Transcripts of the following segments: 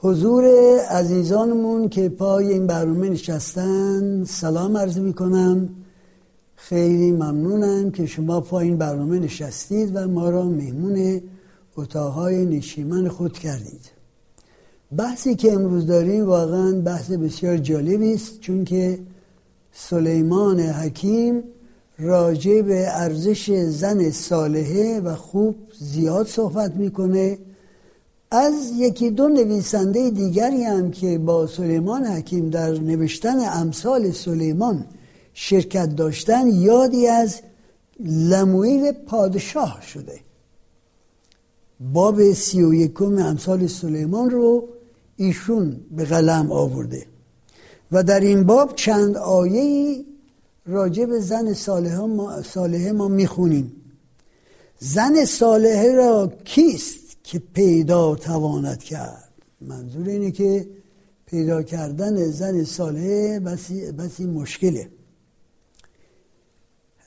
حضور عزیزانمون که پای این برنامه نشستن سلام عرض میکنم. خیلی ممنونم که شما پای این برنامه نشستید و ما را مهمون اتاقهای نشیمن خود کردید. بحثی که امروز داریم واقعا بحث بسیار جالبی است، چون که سلیمان حکیم راجع به ارزش زن صالحه و خوب زیاد صحبت میکنه. از یکی دو نویسنده دیگری هم که با سلیمان حکیم در نوشتن امثال سلیمان شرکت داشتن، یادی از لموئیل پادشاه شده. باب 31 امثال سلیمان رو ایشون به قلم آورده و در این باب چند آیه‌ای راجع به زن صالحه ما میخونیم. زن صالحه را کیست که پیدا تواند کرد؟ منظور اینه که پیدا کردن زن صالحه بسی مشکله.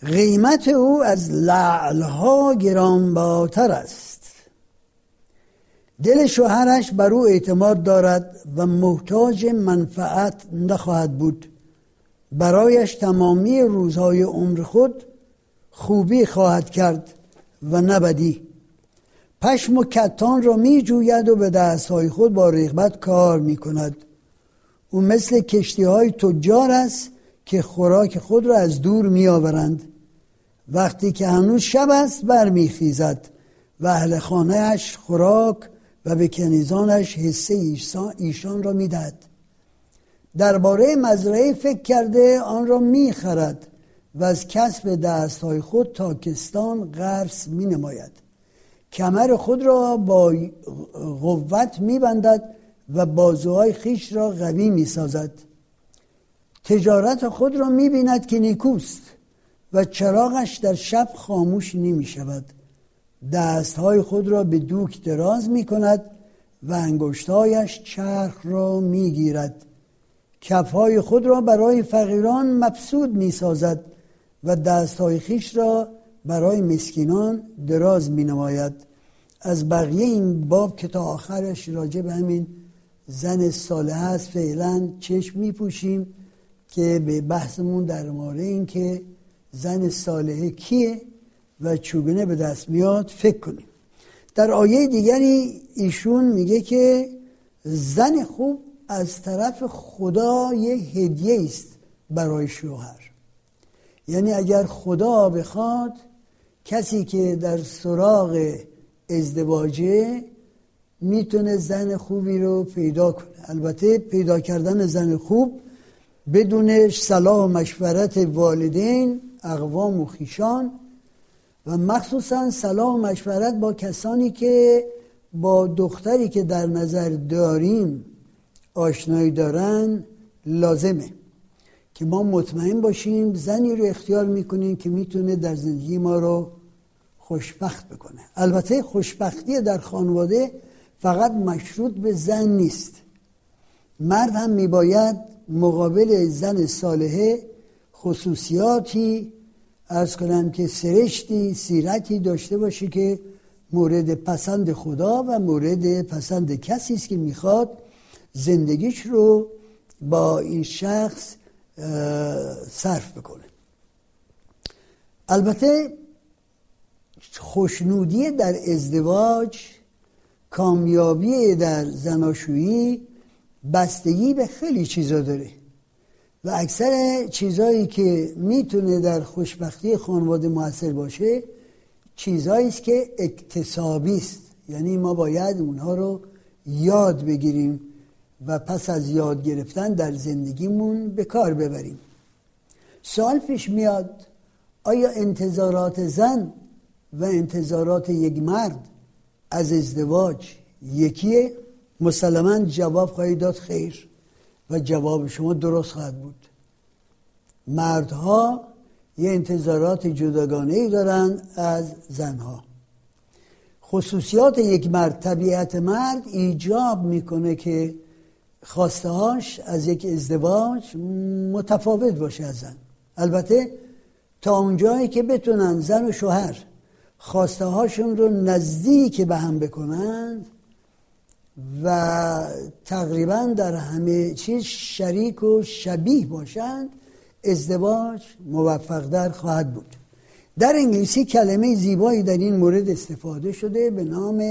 قیمت او از لعلها گرانبهاتر است. دل شوهرش بر او اعتماد دارد و محتاج منفعت نخواهد بود. برایش تمامی روزهای عمر خود خوبی خواهد کرد و نه بدی. پشم و کتان را می جوید و به دستهای خود با رغبت کار می کند. او مثل کشتی های تجار است که خوراک خود را از دور می آورند. وقتی که هنوز شب است بر می خیزد و اهل خانه اش خوراک و به کنیزانش حصه ایشان را می دهد. درباره مزرعه فکر کرده آن را می خرد و از کسب دستهای خود تاکستان غرس می نماید. کمر خود را با قوت می‌بندد و بازوهای خیش را قوی می‌سازد. تجارت خود را می‌بیند که نیکوست و چراغش در شب خاموش نمی‌شود. دست‌های خود را به دوک دراز می‌کند و انگشت‌هایش چرخ را می‌گیرد. کف‌های خود را برای فقیران مبسوط می‌سازد و دست‌های خیش را برای مسکینان دراز می نماید. از بقیه این باب که تا آخرش راجع به همین زن صالحه است فعلا چشم می پوشیم که به بحثمون در مورد این که زن صالحه کیه و چگونه به دست میاد فکر کنیم. در آیه دیگری ایشون میگه که زن خوب از طرف خدا یه هدیه است برای شوهر. یعنی اگر خدا بخواد کسی که در سراغ ازدواجه میتونه زن خوبی رو پیدا کنه. البته پیدا کردن زن خوب بدون صلاح و مشورت والدین، اقوام و خویشان و مخصوصا صلاح و مشورت با کسانی که با دختری که در نظر داریم آشنایی دارن لازمه که ما مطمئن باشیم زنی رو اختیار میکنیم که میتونه در زندگی ما رو خوشبخت بکنه. البته خوشبختی در خانواده فقط مشروط به زن نیست. مرد هم میباید مقابل زن صالحه خصوصیاتی عرض کنم که سرشتی، سیرتی داشته باشه که مورد پسند خدا و مورد پسند کسی است که میخواد زندگیش رو با این شخص صرف بکنه. البته خوشنودی در ازدواج، کامیابی در زناشویی بستگی به خیلی چیزا داره و اکثر چیزایی که میتونه در خوشبختی خانواده موثر باشه چیزایی است که اکتسابی است. یعنی ما باید اونها رو یاد بگیریم و پس از یاد گرفتن در زندگیمون به کار ببریم. سوال پیش میاد آیا انتظارات زن و انتظارات یک مرد از ازدواج یکیه؟ مسلماً جواب خواهید داد خیر و جواب شما درست خواهد بود. مردها یه انتظارات جداگانه‌ای دارن از زنها. خصوصیات یک مرد، طبیعت مرد ایجاب میکنه که خواستهاش از یک ازدواج متفاوت باشه از زن. البته تا اونجایی که بتونن زن و شوهر خواستهاشون رو نزدیک به هم بکنن و تقریبا در همه چیز شریک و شبیه باشند، ازدواج موفق در خواهد بود. در انگلیسی کلمه زیبایی در این مورد استفاده شده به نام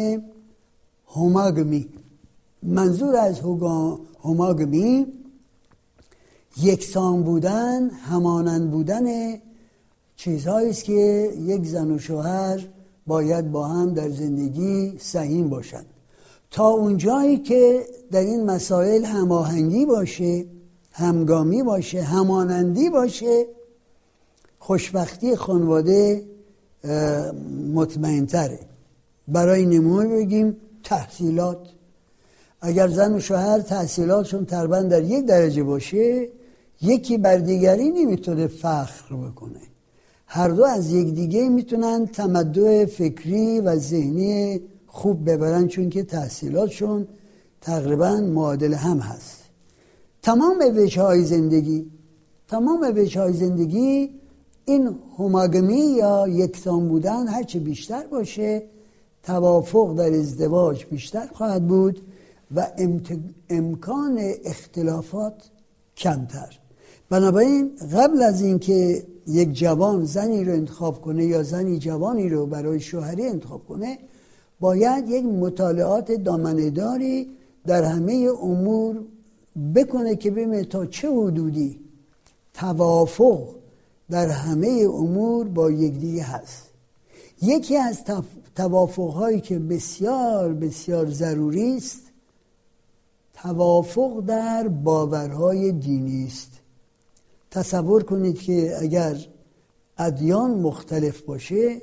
هوموگامی. منظور از هوموگامی یکسان بودن، همانند بودن چیزهایی است که یک زن و شوهر باید با هم در زندگی سهیم باشند. تا اونجایی که در این مسائل هماهنگی باشه، همگامی باشه، همانندی باشه، خوشبختی خانواده مطمئن تره. برای نمونه بگیم تحصیلات. اگر زن و شوهر تحصیلاتشون تقریبا در یک درجه باشه، یکی بر دیگری نمیتونه فخر بکنه. هر دو از یکدیگه میتونن تمدن فکری و ذهنی خوب ببرن، چون که تحصیلاتشون تقریبا معادل هم هست. تمام وجه‌های زندگی این همگامی یا یکسان بودن هرچه بیشتر باشه، توافق در ازدواج بیشتر خواهد بود و امکان اختلافات کمتر. بنابراین قبل از اینکه یک جوان زنی رو انتخاب کنه یا زنی جوانی رو برای شوهری انتخاب کنه، باید یک مطالعات دامنه‌داری در همه امور بکنه که ببینه تا چه حدودی توافق در همه امور با یکدیگه هست. یکی از توافق‌هایی که بسیار بسیار ضروری است، توافق در باورهای دینی است. تصور کنید که اگر ادیان مختلف باشه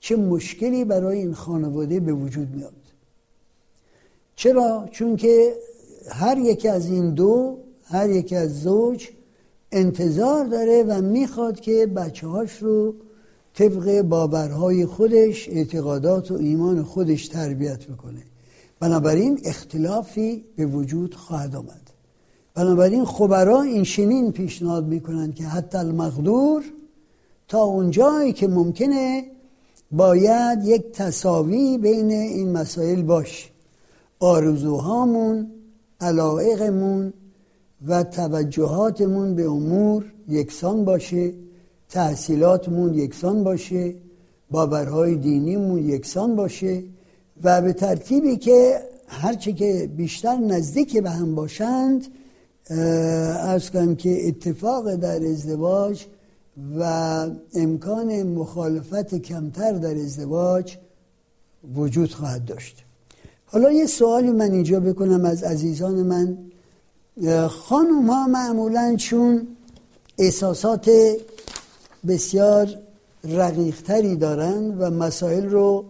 چه مشکلی برای این خانواده به وجود میاد. چرا؟ چون که هر یکی از زوج انتظار داره و میخواد که بچه‌هاش رو طبق باورهای خودش، اعتقادات و ایمان خودش تربیت بکنه. بنابراین اختلافی به وجود خواهد آمد. بنابراین خبرا این چنین پیشنهاد میکنن که حتی المقدور، تا اونجایی که ممکنه باید یک تساوی بین این مسائل باشه. آرزوهامون، علایقمون و توجهاتمون به امور یکسان باشه، تحصیلاتمون یکسان باشه، باورهای دینیمون یکسان باشه و به ترتیبی که هرچی که بیشتر نزدیک به هم باشند، عرض کنم که اتفاق در ازدواج و امکان مخالفت کمتر در ازدواج وجود خواهد داشت. حالا یه سوالی من اینجا بکنم از عزیزان من. خانوم ها معمولاً چون احساسات بسیار رقیقتری دارن و مسائل رو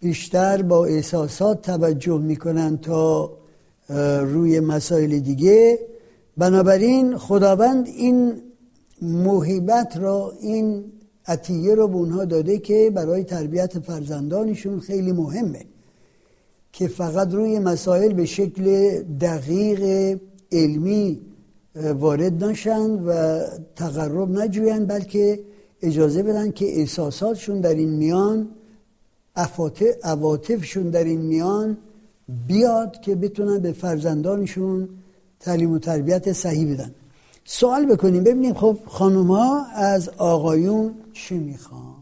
بیشتر با احساسات توجه میکنن تا روی مسائل دیگه، بنابراین خداوند این موهبت رو، این عطیه رو به اونها داده که برای تربیت فرزندانشون خیلی مهمه که فقط روی مسائل به شکل دقیق علمی وارد نشن و تقرب نجوین، بلکه اجازه بدن که احساساتشون در این میان، عواطفشون در این میان بیاد که بتونن به فرزندانشون تعلیم و تربیت صحیح بدن. سوال بکنیم ببینیم خب خانوما از آقایون چی میخوان؟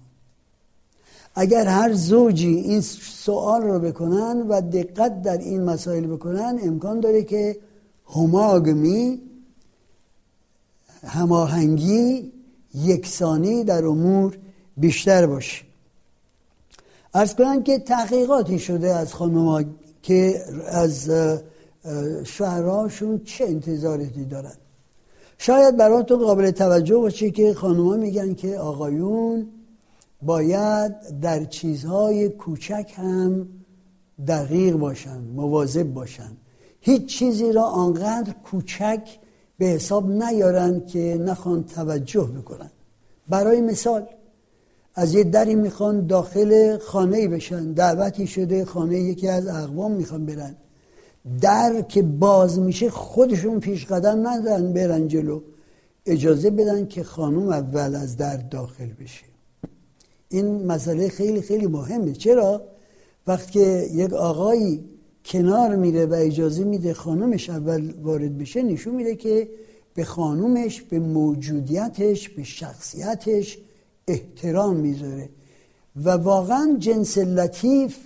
اگر هر زوجی این سوال رو بکنن و دقت در این مسائل بکنن، امکان داره که هماهنگی، یکسانی در امور بیشتر باشه. عرض کنم که تحقیقاتی شده از خانوما که از شوهرهاشون چه انتظاراتی دارن. شاید براتون قابل توجه باشه که خانوما میگن که آقایون باید در چیزهای کوچک هم دقیق باشن، مواظب باشن، هیچ چیزی را آنقدر کوچک به حساب نیارن که نخوان توجه بکنن. برای مثال از یه دری میخوان داخل خانه بشن، دعوتی شده خانه یکی از اقوام میخوان برن، در که باز میشه خودشون پیش قدم ندن برن جلو، اجازه بدن که خانم اول از در داخل بشه. این مسئله خیلی خیلی مهمه. چرا؟ وقتی که یک آقایی کنار میره و اجازه میده خانمش اول وارد بشه، نشون میده که به خانمش، به موجودیتش، به شخصیتش احترام میذاره. و واقعا جنس لطیف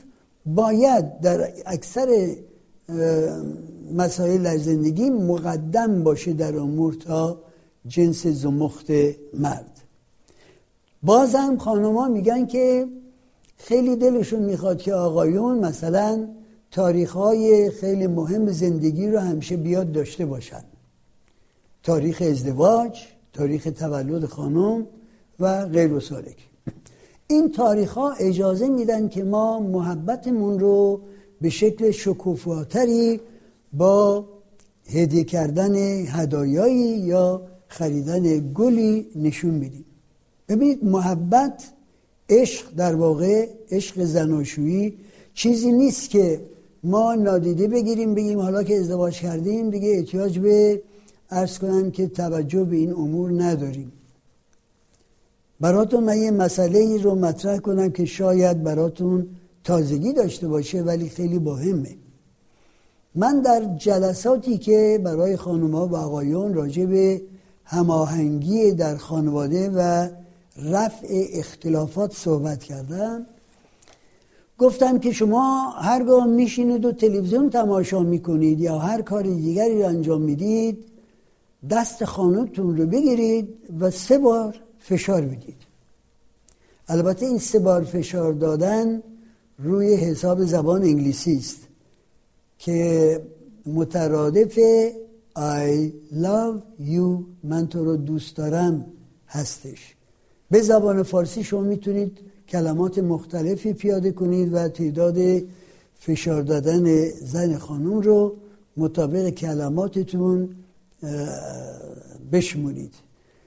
باید در اکثر مسائل زندگی مقدم باشه در امور تا جنس زمخت مرد. بازم خانوما میگن که خیلی دلشون میخواد که آقایون مثلا تاریخهای خیلی مهم زندگی رو همیشه بیاد داشته باشن، تاریخ ازدواج، تاریخ تولد خانم و غیر و سالک. این تاریخها اجازه میدن که ما محبتمون رو به شکل شکوفاتری با هدیه کردن هدایایی یا خریدن گلی نشون بدیم. ببینید محبت، عشق، در واقع عشق زناشویی چیزی نیست که ما نادیده بگیریم، بگیم حالا که ازدواج کردیم دیگه احتیاج به عرض کنم که توجه به این امور نداریم. براتون من یه مسئله‌ای رو مطرح کنم که شاید براتون تازگی داشته باشه ولی خیلی مهمه. من در جلساتی که برای خانم‌ها و آقایون راجع به هماهنگی در خانواده و رفع اختلافات صحبت کردم، گفتم که شما هرگاه میشینید و تلویزیون تماشا میکنید یا هر کار دیگری رو انجام میدید، دست خانمتون رو بگیرید و 3 بار فشار بدید. البته این 3 بار فشار دادن روی حساب زبان انگلیسی است که مترادف I love you، من تو رو دوست دارم هستش. به زبان فارسی شما میتونید کلمات مختلفی پیاده کنید و تعداد فشار دادن زن خانم رو مطابق کلماتتون بشمونید.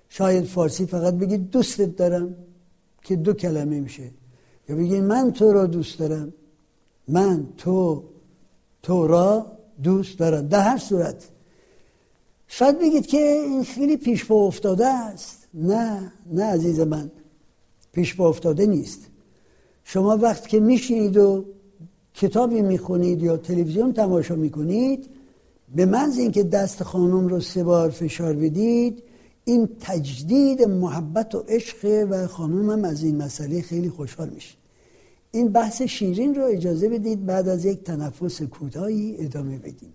شاید فارسی فقط بگید دوستت دارم که 2 کلمه میشه، یا بگید من تو را دوست دارم، من تو را دوست دارم. در هر صورت شاید بگید که این خیلی پیش پا افتاده است. نه عزیز من، پیش پا افتاده نیست. شما وقت که میشینید و کتابی میخونید یا تلویزیون تماشا میکنید، به محض اینکه دست خانم رو 3 بار فشار بدید، این تجدید محبت و عشق و خانومم از این مسئله خیلی خوشحال میشه. این بحث شیرین رو اجازه بدید بعد از یک تنفس کوتاهی ادامه بدیم.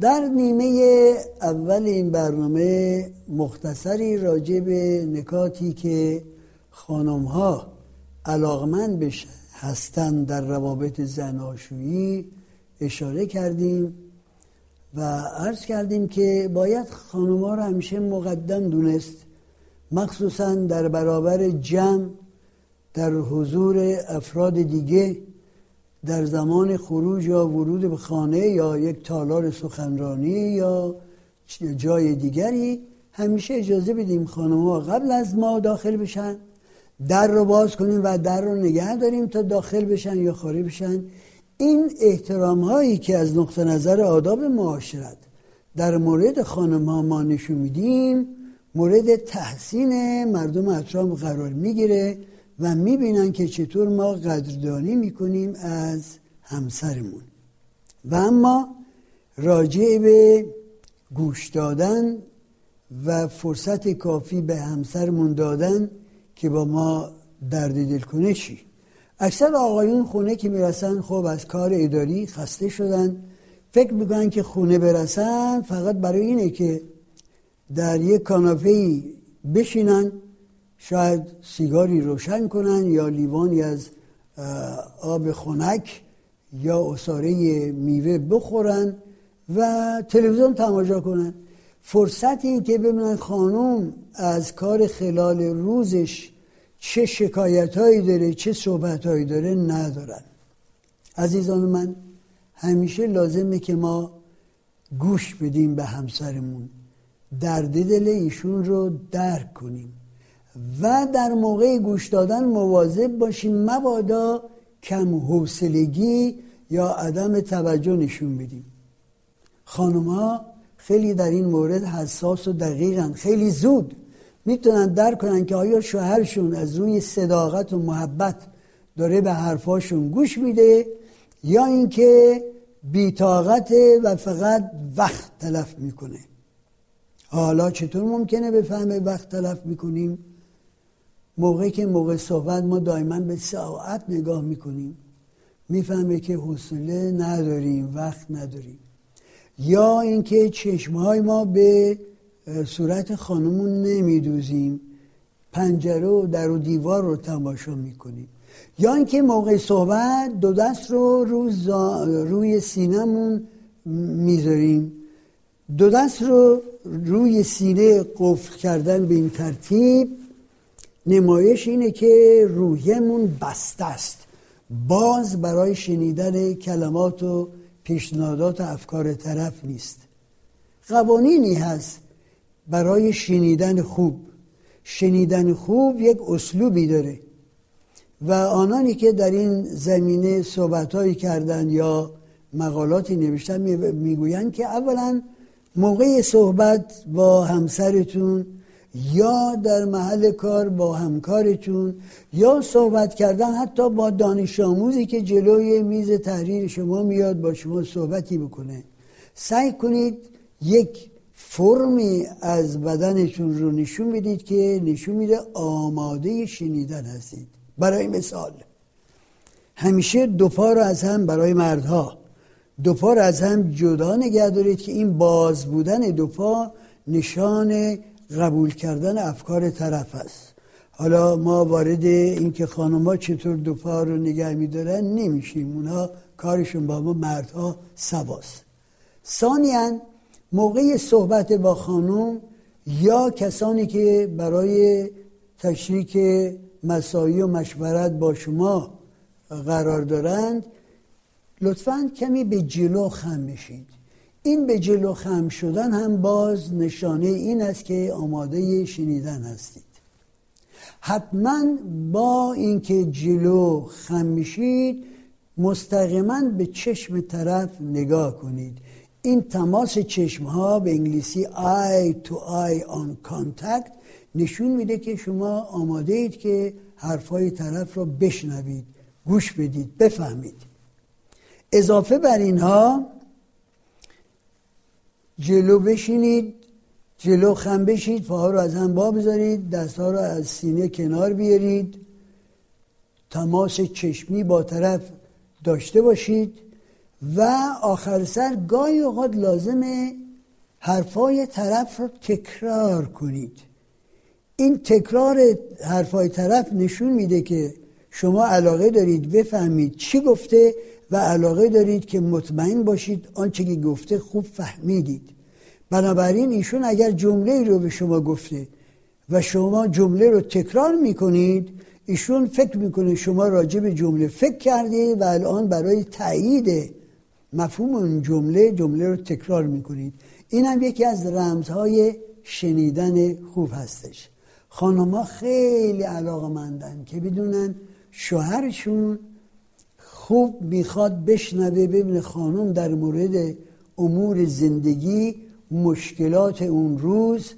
در نیمه اول این برنامه مختصری راجع به نکاتی که خانم‌ها علاقمند بشن هستند در روابط زناشویی اشاره کردیم و عرض کردیم که باید خانم‌ها رو همیشه مقدم دونست، مخصوصاً در برابر جمع، در حضور افراد دیگه، در زمان خروج یا ورود به خانه یا یک تالار سخنرانی یا جای دیگری همیشه اجازه بدیم خانم‌ها قبل از ما داخل بشن، در رو باز کنیم و در رو نگه داریم تا داخل بشن یا خارج بشن. این احترام هایی که از نقطه نظر آداب معاشرت در مورد خانم‌ها ما نشون میدیم، مورد تحسین مردم اطراف قرار میگیره و میبینن که چطور ما قدردانی میکنیم از همسرمون. و اما راجع به گوش دادن و فرصت کافی به همسرمون دادن که با ما درد دل کنه چی؟ اکثر آقایون خونه که میرسن، خب از کار اداری خسته شدن، فکر میکنن که خونه برسن فقط برای اینه که در یک کاناپه‌ای بشینن، شاید سیگاری روشن کنن یا لیوانی از آب خنک یا عصاره میوه بخورن و تلویزیون تماشا کنن. فرصت این که ببینن خانم از کار خلال روزش چه شکایتایی داره، چه صحبتایی داره ندارن. عزیزان من، همیشه لازمه که ما گوش بدیم به همسرمون، درد دل ایشون رو درک کنیم و در موقع گوش دادن مواظب باشیم مبادا کم حوصلگی یا عدم توجه نشون بدیم. خانم‌ها خیلی در این مورد حساس و دقیقن، خیلی زود میتونن درک کنن که آیا شوهرشون از روی صداقت و محبت داره به حرفاشون گوش میده یا اینکه بی‌طاقته و فقط وقت تلف میکنه. حالا چطور ممکنه بفهمه وقت تلف میکنیم؟ موقعی که موقع صحبت ما دائما به ساعت نگاه میکنیم، میفهمه که حوصله نداریم، وقت نداریم. یا اینکه چشمهای ما به صورت خانمون نمیدوزیم، پنجره و در و دیوار رو تماشا میکنیم. یا اینکه موقع صحبت دو دست رو روی سینمون میذاریم. دو دست رو روی سینه قفل کردن به این ترتیب نمایش اینه که روحمون بسته است، باز برای شنیدن کلمات و پیشنهادات و افکار طرف نیست. قوانینی هست برای شنیدن خوب. شنیدن خوب یک اسلوبی داره و آنانی که در این زمینه صحبت‌هایی کردن یا مقالاتی نوشتن میگویند که اولا موقع صحبت با همسرتون یا در محل کار با همکارتون یا صحبت کردن حتی با دانش آموزی که جلوی میز تحریر شما میاد با شما صحبتی بکنه، سعی کنید یک فرمی از بدنتون رو نشون بدید که نشون میده آماده شنیدن هستید. برای مثال، همیشه دو پا رو از هم، برای مردها دو پا رو از هم جدا نگه دارید که این باز بودن دو پا نشان قبول کردن افکار طرف است. حالا ما وارد این که خانم‌ها چطور دو پا رو نگه می‌دارن نمی‌شیم، اونها کارشون با ما مردها سواست. ثانیاً موقع صحبت با خانم یا کسانی که برای تشریک مساعی و مشورت با شما قرار دارند، لطفاً کمی به جلو خم بشید. این به جلو خم شدن هم باز نشانه این است که آماده شنیدن هستید. حتما با اینکه جلو خم میشید مستقیما به چشم طرف نگاه کنید. این تماس چشم ها به انگلیسی eye to eye on contact نشون میده که شما آماده اید که حرفای طرف را بشنوید، گوش بدید، بفهمید. اضافه بر اینها جلو بشینید، جلو خم بشید، پاها رو از هم با بذارید، دستها رو از سینه کنار بیارید، تماس چشمی با طرف داشته باشید و آخر سر گاهی اوقات لازمه حرفای طرف رو تکرار کنید. این تکرار حرفای طرف نشون میده که شما علاقه دارید بفهمید چی گفته و علاقه دارید که مطمئن باشید آنچه که گفته خوب فهمیدید. بنابراین ایشون اگر جمله رو به شما گفته و شما جمله رو تکرار میکنید، ایشون فکر میکنه شما راجع به جمله فکر کردید و الان برای تایید مفهوم اون جمله رو تکرار میکنید. این هم یکی از رمزهای شنیدن خوب هستش. خانم‌ها خیلی علاقه‌مندن که بدونن شوهرشون خوب میخواد بشنوه، ببینه خانم در مورد امور زندگی، مشکلات اون روز،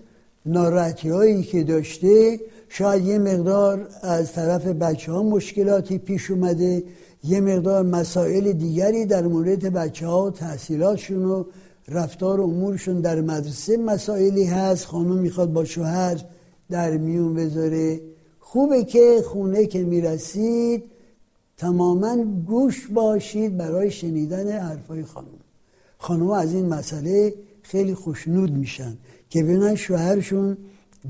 ناراحتی‌هایی که داشته، شاید یه مقدار از طرف بچه‌ها مشکلاتی پیش اومده، یه مقدار مسائل دیگری در مورد بچه‌ها و تحصیلاتشون و رفتار امورشون در مدرسه مسائلی هست، خانم میخواد با شوهر در میون بذاره. خوبه که خونه که میرسید تماماً گوش باشید برای شنیدن حرفای خانم. خانم‌ها از این مسئله خیلی خوشنود میشن که ببینن شوهرشون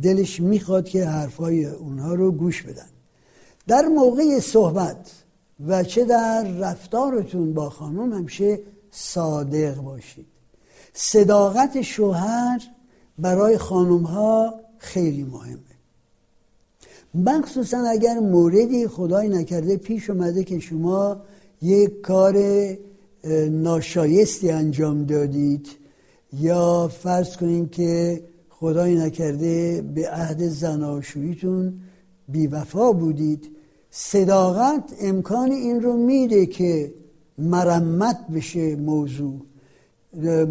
دلش میخواد که حرفای اونها رو گوش بدن. در موقع صحبت و چه در رفتارتون با خانم همیشه صادق باشید. صداقت شوهر برای خانم‌ها خیلی مهمه، مخصوصا اگر موردی خدای نکرده پیش اومده که شما یک کار ناشایستی انجام دادید یا فرض کنید که خدای نکرده به عهد زناشوییتون بی‌وفا بودید، صداقت امکان این رو میده که مرمت بشه، موضوع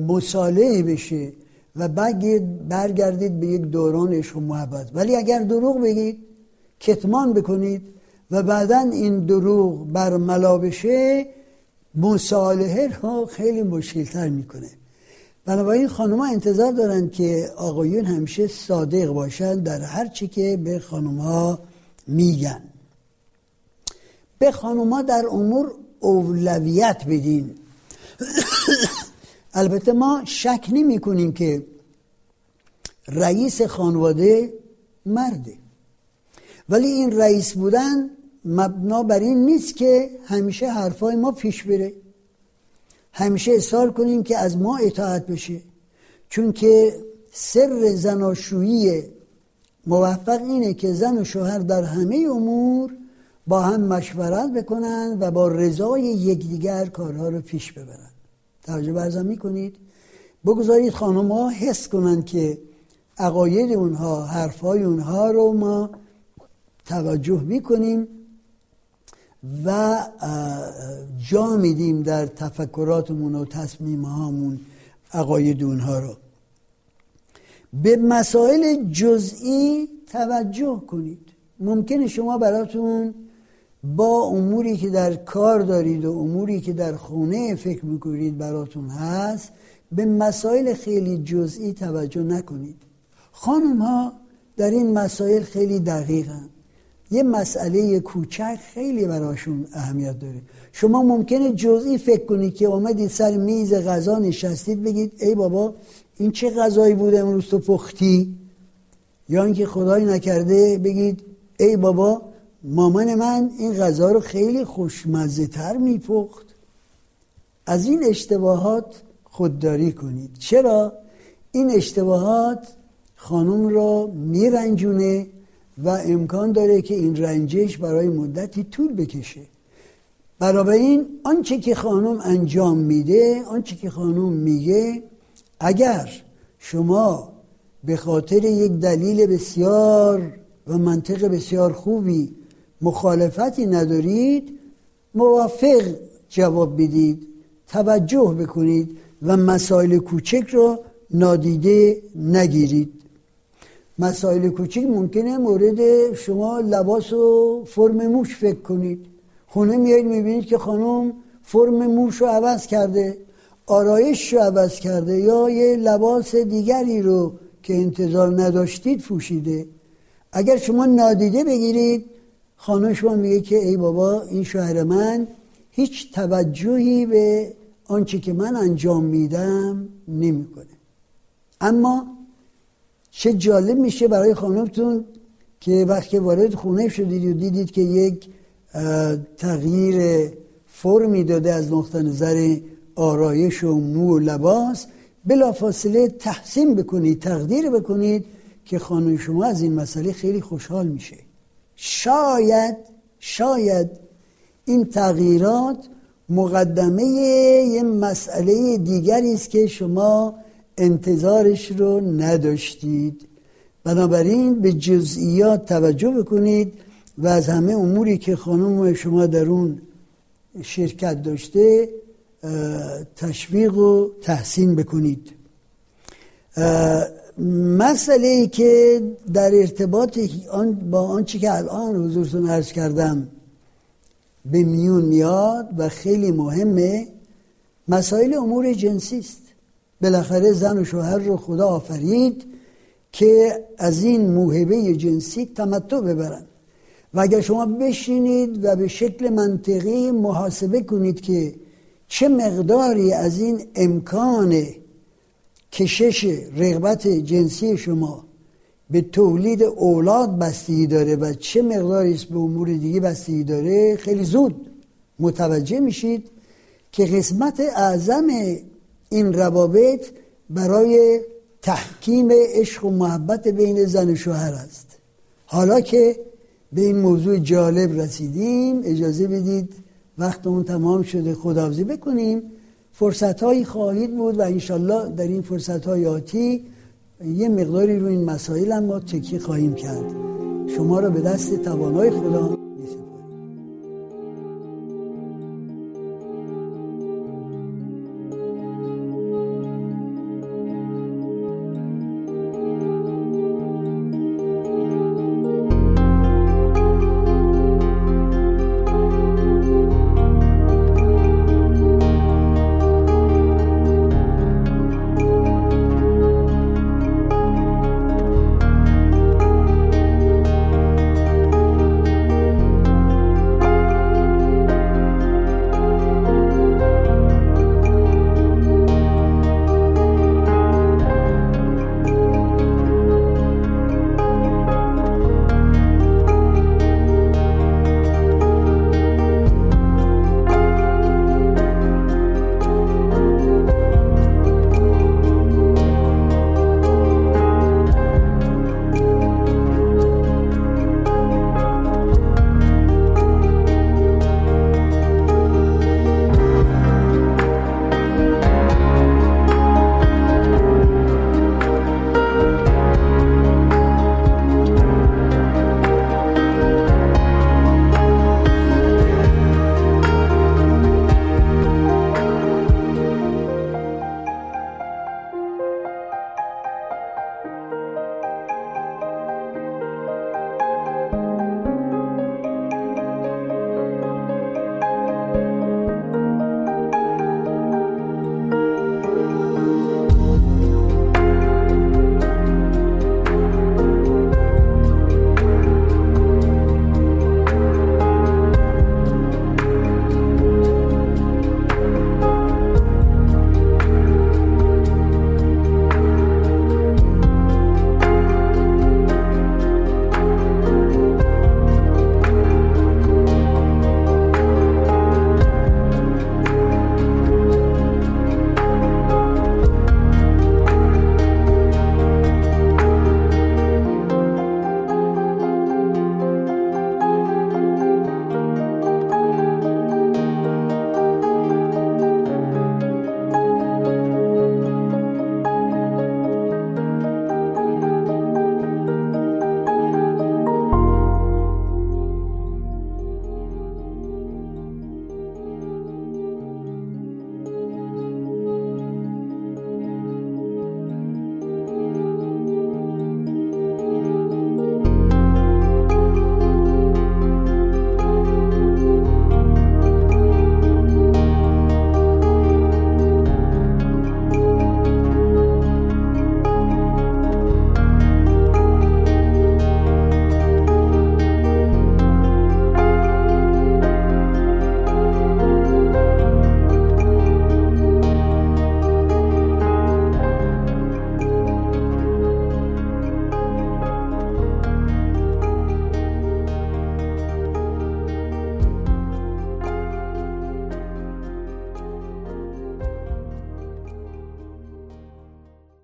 مصالحه بشه و بعد برگردید به یک دوران عشق و محبت. ولی اگر دروغ بگید، کتمان بکنید و بعداً این دروغ برملا بشه، مصالحه رو خیلی مشکل‌تر میکنه. بنابراین خانم‌ها انتظار دارن که آقایون همیشه صادق باشن در هر چی که به خانم‌ها میگن. به خانم‌ها در امور اولویت بدین. البته ما شک نمی کنیم که رئیس خانواده مرده، ولی این رئیس بودن مبنا بر این نیست که همیشه حرفای ما پیش بره، همیشه اصرار کنیم که از ما اطاعت بشه، چون که سر زناشویی موفق اینه که زن و شوهر در همه امور با هم مشورت بکنن و با رضای یکدیگر کارها رو پیش ببرن. توجه برزم می کنید، بگذارید خانم ها حس کنن که عقاید اونها، حرفای اونها رو ما توجه می کنیم و جا می دیم در تفکراتمون و تصمیم هامون عقاید اونها رو. به مسائل جزئی توجه کنید. ممکنه شما براتون با اموری که در کار دارید و اموری که در خونه فکر میکنید براتون هست، به مسائل خیلی جزئی توجه نکنید. خانم ها در این مسائل خیلی دقیقن، یه مسئله کوچک خیلی براشون اهمیت داره. شما ممکنه جزئی فکر کنید که اومدید سر میز غذا نشستید بگید ای بابا این چه غذایی بود امروز تو پختی، یا اینکه خدای نکرده بگید ای بابا مامان من این غذا رو خیلی خوشمزه تر میپخت. از این اشتباهات خودداری کنید. چرا؟ این اشتباهات خانم رو میرنجونه و امکان داره که این رنجش برای مدتی طول بکشه. بنابراین آنچه که خانم انجام میده، آنچه که خانم میگه، اگر شما به خاطر یک دلیل بسیار و منطق بسیار خوبی مخالفتی ندارید، موافق جواب بدید، توجه بکنید و مسائل کوچک رو نادیده نگیرید. مسائل کوچک ممکنه مورد شما لباس و فرم موش فکر کنید، خونه میایید میبینید که خانم فرم موش رو عوض کرده، آرایش رو عوض کرده، یا یه لباس دیگری رو که انتظار نداشتید پوشیده. اگر شما نادیده بگیرید، خانم شما میگه که ای بابا این شوهر من هیچ توجهی به آنچه که من انجام میدم نمیکنه. اما چه جالب میشه برای خانمتون که وقتی وارد خونه شدید و دیدید که یک تغییر فرمی داده از نقطه نظر آرایش و مو و لباس، بلافاصله تحسین بکنید، تقدیر بکنید که خانم شما از این مسئله خیلی خوشحال میشه. شاید این تغییرات مقدمه یه مسئله دیگری است که شما انتظارش رو نداشتید. بنابراین به جزئیات توجه بکنید و از همه اموری که خانم شما در اون شرکت داشته تشویق و تحسین بکنید. مسئله‌ای که در ارتباط با آنچه که الان حضورتون عرض کردم به میون میاد و خیلی مهمه، مسائل امور جنسی است. بالاخره زن و شوهر رو خدا آفرید که از این موهبه جنسی تمتع ببرن و اگر شما بشینید و به شکل منطقی محاسبه کنید که چه مقداری از این امکان کشش رغبت جنسی شما به تولید اولاد بستگی داره و چه مقداریش به امور دیگه بستگی داره، خیلی زود متوجه میشید که قسمت اعظم این روابط برای تحکیم عشق و محبت بین زن و شوهر است. حالا که به این موضوع جالب رسیدیم، اجازه بدید وقتمون تمام شده، خداحافظی بکنیم. فرصت‌هایی خواهید بود و انشالله در این فرصت‌های آتی یه مقداری روی این مسائل هم ما تکیه خواهیم کرد. شما را به دست توانای خدا